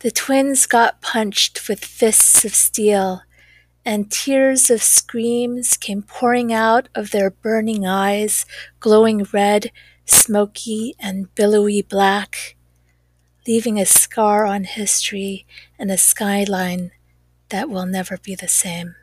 The twins got punched with fists of steel, and tears of screams came pouring out of their burning eyes, glowing red, smoky, and billowy black, leaving a scar on history and a skyline that will never be the same.